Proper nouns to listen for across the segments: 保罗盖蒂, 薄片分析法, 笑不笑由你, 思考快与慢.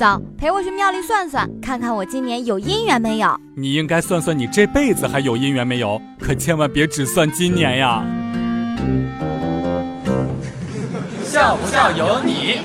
早陪我去庙里算算，看看我今年有姻缘没有。你应该算算你这辈子还有姻缘没有，可千万别只算今年呀。笑不笑由你。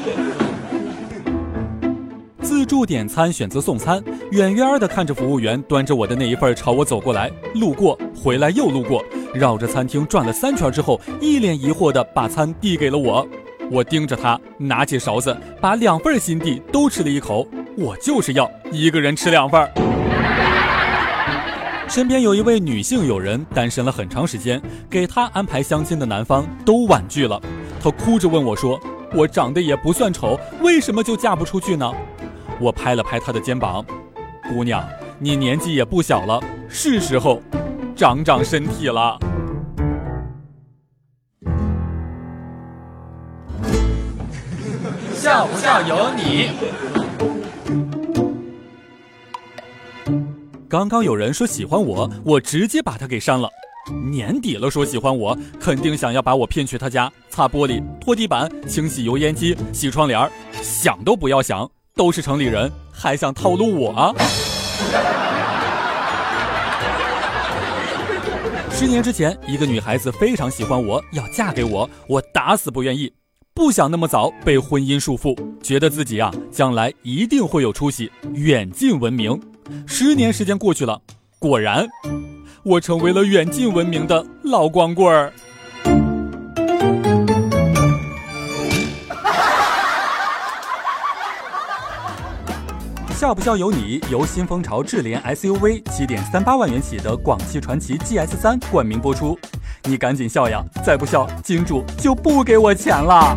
自助点餐选择送餐，远远的看着服务员端着我的那一份朝我走过来，路过回来又路过，绕着餐厅转了3圈之后，一脸疑惑的把餐递给了我。我盯着他，拿起勺子把2份心地都吃了一口，我就是要一个人吃2份。身边有一位女性友人单身了很长时间，给她安排相亲的男方都婉拒了，她哭着问我说，我长得也不算丑，为什么就嫁不出去呢？我拍了拍她的肩膀，姑娘，你年纪也不小了，是时候长长身体了。笑不笑由你。刚刚有人说喜欢我，我直接把他给删了。年底了说喜欢我，肯定想要把我骗去他家擦玻璃、拖地板、清洗油烟机、洗窗帘，想都不要想，都是城里人，还想套路我啊。10年之前，一个女孩子非常喜欢我，要嫁给我，我打死不愿意。不想那么早被婚姻束缚，觉得自己啊将来一定会有出息，远近闻名。10年时间过去了，果然我成为了远近闻名的老光棍儿。笑不笑由你由新风潮智联 SUV 7.38万元起的广汽传祺 GS3 冠名播出，你赶紧笑呀，再不笑金主就不给我钱了。